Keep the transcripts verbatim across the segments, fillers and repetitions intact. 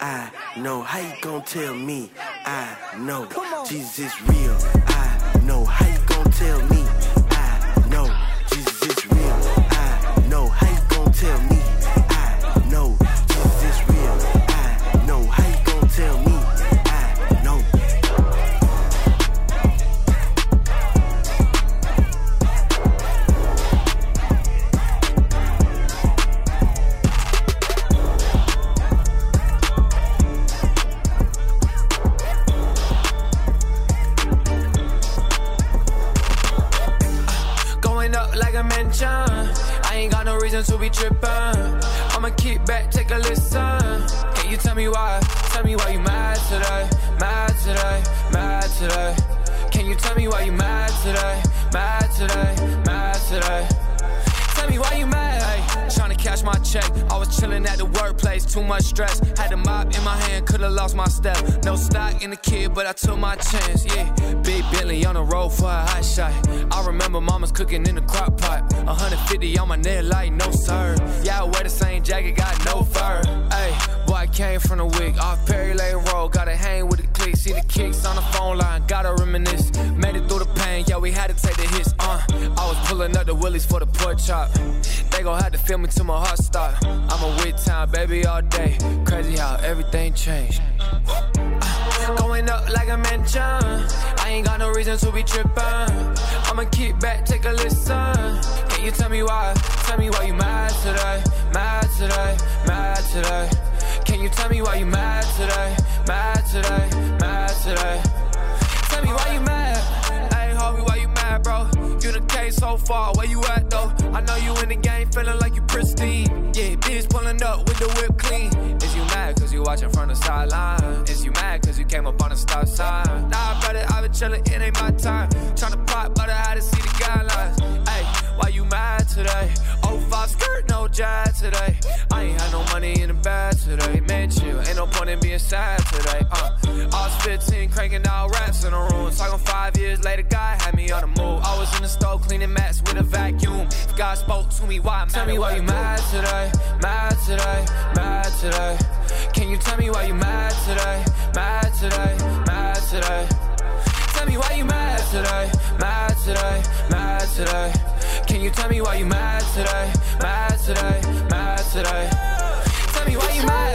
I know. How you gon' tell me? I know Jesus is real. I know. How you gon' tell me? I know Jesus is real. I know. How you gon' tell me? I know Jesus is real. I know. How you gon' tell me? I know. I ain't got no reason to be trippin'. I'ma keep back, take a listen. Can you tell me why? Tell me why you mad today, mad today, mad today. Can you tell me why you mad today, mad today, mad today? Tell me why you mad. Tryna cash my check, I was chillin' at the workplace, too much stress. Had the mop in my hand, coulda lost my step. No stock in the kid, but I took my chance, yeah. Big Billy on the road for a hot shot. I remember mama's cooking in the crock pot. one hundred fifty on my neck like no sir. Yeah, I wear the same jacket, got no fur. Ayy, boy, I came from the wig, off Perry Lane Road, gotta hang with the clique. See the kicks on the phone line, gotta reminisce. Made it through the pain, yeah, we had to take the hits, uh. I was pulling up the willies for the pork chop. They gon' have to feel me till my heart stop. I'm a with time, baby, all day. Crazy how everything changed. Uh, going up like I mentioned. I ain't got no reason to be trippin'. I'ma keep back, take a listen. Can you tell me why? Tell me why you mad today, mad today, mad today. Can you tell me why you mad today, mad today, mad today? Tell me why you mad. Hey, homie, why you mad, bro? You the case so far, where you at though? I know you in the game, feeling like you pristine. Yeah, bitch pulling up with the whip clean. Is you mad cause you watching from the sideline? Is you mad cause you came up on the stop sign? Nah, brother, I been chilling, it ain't my time. Tryna pop, but I had to see the guidelines. Ay, why you mad today? oh five skirt, no jive today. I ain't had no money in the bag today. Man, chill, ain't no point in being sad today. Uh, I was fifteen, cranking out raps in the room. Talking five years later, God had me on the move. I was in the store cleaning mats with a vacuum. If God spoke to me, why? Tell me why you mad today, mad today, mad today. Can you tell me why you mad today, mad today, mad today? Tell me why you mad today, mad today, mad today. Can you tell me why you mad today, mad today, mad today? Tell me why you mad.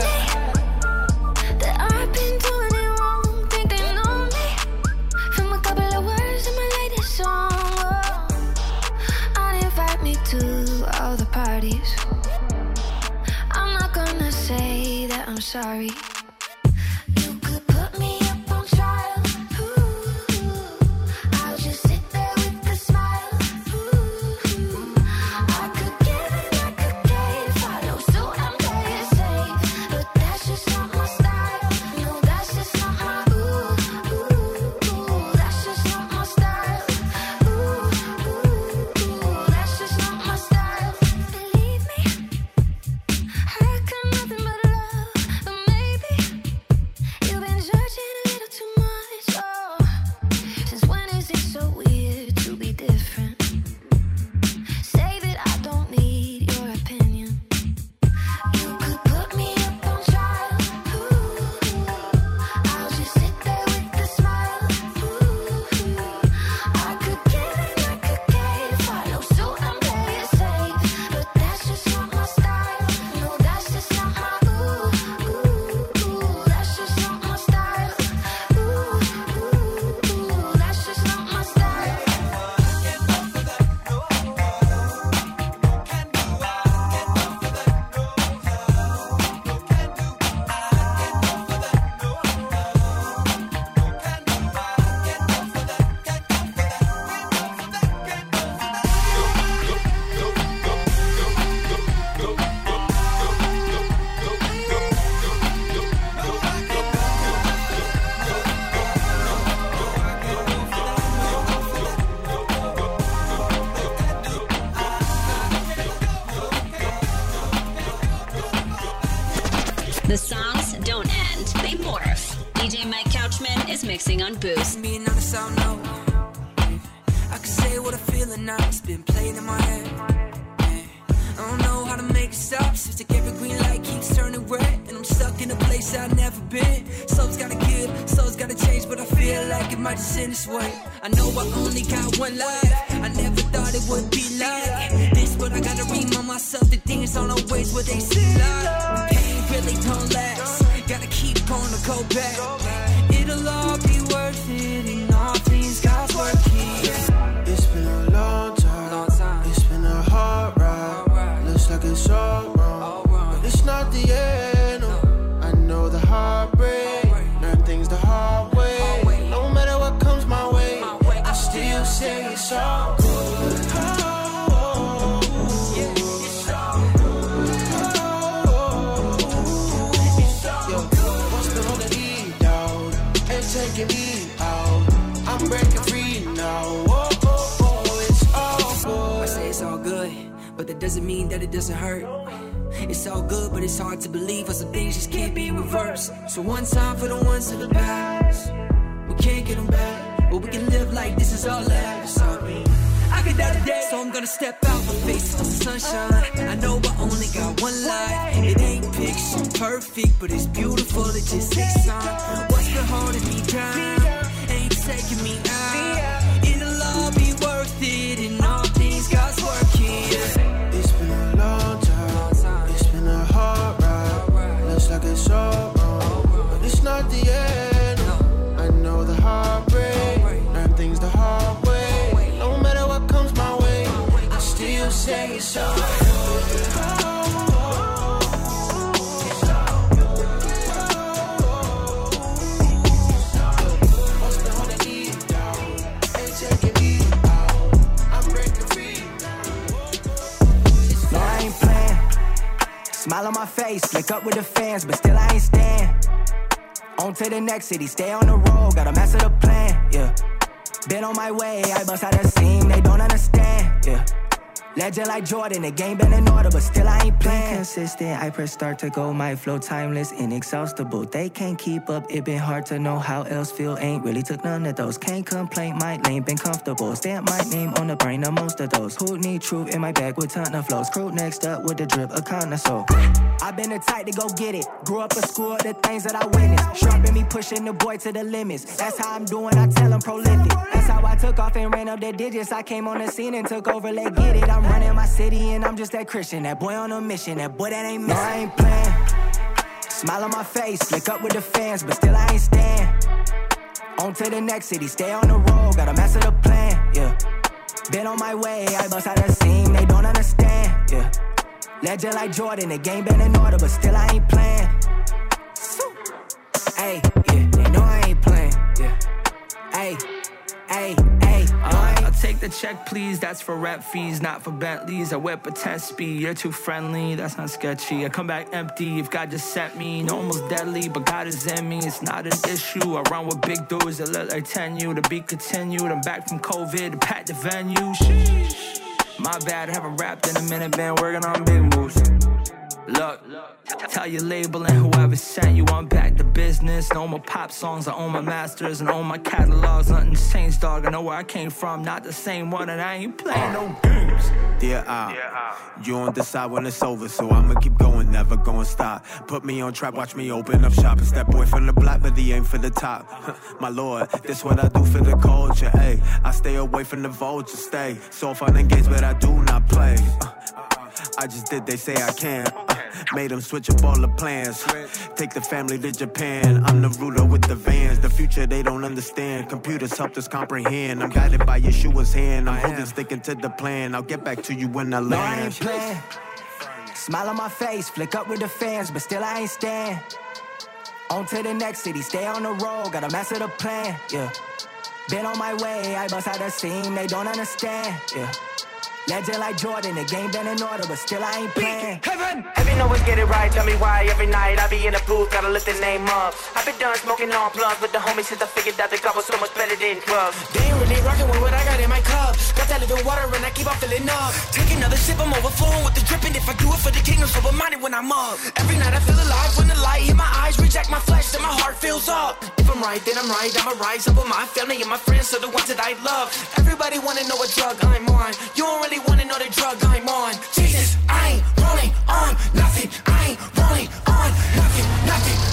That I've been doing it wrong, think they know me. From a couple of words in my latest song. To all the parties, I'm not gonna say that I'm sorry. You could put me up on trial. Ooh, I'll just sit there with a smile. Ooh, I could give and I could give. I know someday it's safe, but that's just not my style. No, that's just not my ooh, ooh, ooh. That's just not my style. Ooh, ooh. The songs don't end, they morph. D J Mike Couchman is mixing on Boost. Me not a sound, no. I can say what I feel and now it's been playing in my head. I don't know how to make it stop. Since the every green light keeps turning red and I'm stuck in in a place I've never been. Souls gotta give, souls gotta change, but I feel like it might just end this way. I know I only got one life, I never thought it would be like this, but I gotta remind myself that things aren't always what they seem like. Pain really don't last, gotta keep on to go back. It'll all be worth it, and all things God's working. It's been a long time, it's been a hard ride, looks like it's all wrong, but it's not the end. So cool. Oh, yeah, it's so cool. Oh, yo, what's been holding me down and taking me out? I'm breaking free now. Oh, oh, oh, it's all good. I say it's all good, but that doesn't mean that it doesn't hurt. It's all good, but it's hard to believe, for some things just can't be reversed. So one time for the ones in the past, we can't get them back. But we can live like this is all left. I could die today, so I'm gonna step out my face to the sunshine. I know I only got one life. It ain't picture perfect, but it's beautiful. It just takes time. What's been holding me down ain't taking me out. It'll all be worth it, and all things God's working. It's been a long time, it's been a hard ride. Looks like it's all wrong, but it's not the end. I know the heartbreak. Things the hard way. No matter what comes my way, I still say it's all good. It's all good. What's been holding me down and taking me out? I'm breaking free now. No, I ain't playing. Smile on my face, link up with the fans, but still I ain't stand. On to the next city, stay on the road, gotta master the plan, yeah. Been on my way, I bust out a seam, they don't understand, yeah. Legend like Jordan, the game been in order, but still I ain't playing. Consistent, I press start to go, my flow timeless, inexhaustible. They can't keep up, it been hard to know how else feel. Ain't really took none of those, can't complain, my lane been comfortable. Stamp my name on the brain of most of those who need truth in my bag with ton of flows. Crew next up with the drip, a connoisseur. I been the type to go get it, grew up a school, the things that I witnessed. Sharpen me, pushing the boy to the limits, that's how I'm doing, I tell him prolific. That's how I took off and ran up the digits, I came on the scene and took over, let get it. I'm running my city and I'm just that Christian, that boy on a mission, that boy that ain't missing. No, I ain't playing. Smile on my face, link up with the fans, but still I ain't stand. On to the next city, stay on the road, gotta master the plan, yeah. Been on my way, I bust out a scene, they don't understand, yeah. Legend like Jordan, the game been in order, but still I ain't playing. Hey, yeah, they know I ain't playing, yeah. Hey, hey, hey, uh, I'll take the check, please. That's for rap fees, not for Bentleys. I whip a ten speed. You're too friendly, that's not sketchy. I come back empty if God just sent me. No, almost deadly, but God is in me. It's not an issue. I run with big dudes that look like ten U. To be continued. I'm back from COVID to pack the venue. Sheesh. My bad, haven't rapped in a minute. Been working on big moves. Look, tell your label and whoever sent you, I'm back to business. No more pop songs, I own my masters and own my catalogs. Nothing's changed, dog. I know where I came from, not the same one, and I ain't playing no games. Dear I, you don't decide when it's over, so I'ma keep going, never gonna stop. Put me on track, watch me open up shop. It's that boy from the block, but he ain't for the top. My lord, this what I do for the culture, ayy. I stay away from the vultures, stay soft on the gates, but I do not play. I just did, they say I can. Uh, made them switch up all the plans. Take the family to Japan. I'm the ruler with the vans. The future they don't understand. Computers helped us comprehend. I'm guided by Yeshua's hand. I'm holding, sticking to the plan. I'll get back to you when I land. No, I ain't playing. Smile on my face, flick up with the fans, but still I ain't stand. On to the next city, stay on the road, gotta master the plan, yeah. Been on my way, I bust out a scene, they don't understand, yeah. Legend like Jordan, the game been in order, but still I ain't playing. Heaven, heaven always get it right, tell me why. Every night I be in the booth, gotta lift the name up. I been done smoking on blunts with the homies since I figured out the cup was so much better than drugs. They ain't really rockin' with what I got in my cup. Got that little water and I keep on filling up. Take another sip, I'm overflowing with the drippin'. If I do it for the kingdom, so remind it when I'm up. Every night I feel alive when the light hit my eyes, reject my flesh, then my heart fills up. If I'm right, then I'm right, I'ma rise up with my family and my friends, so the ones that I love. Everybody wanna know what drug I'm on. You don't really wanna know the drug I'm on. Jesus, I ain't rolling on nothing. I ain't rolling on nothing, nothing.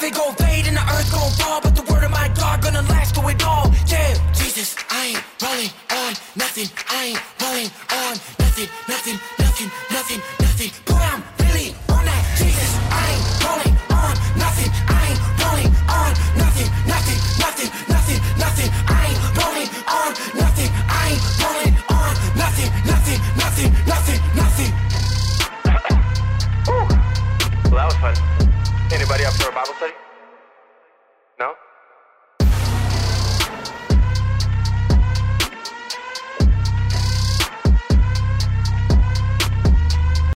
heaven gon' fade and the earth gon' fall, but the word of my God gonna last through it all. Yeah, Jesus, I ain't rolling on nothing. I ain't rolling on nothing, nothing, nothing, nothing, nothing. Boy, I'm really on that. Jesus, I ain't rolling on nothing. I ain't rolling on nothing, nothing, nothing, nothing, nothing. I ain't rolling on nothing. I ain't rolling on nothing, nothing, nothing, nothing, nothing. Ooh. Well, that was fun. Anybody up for a Bible study?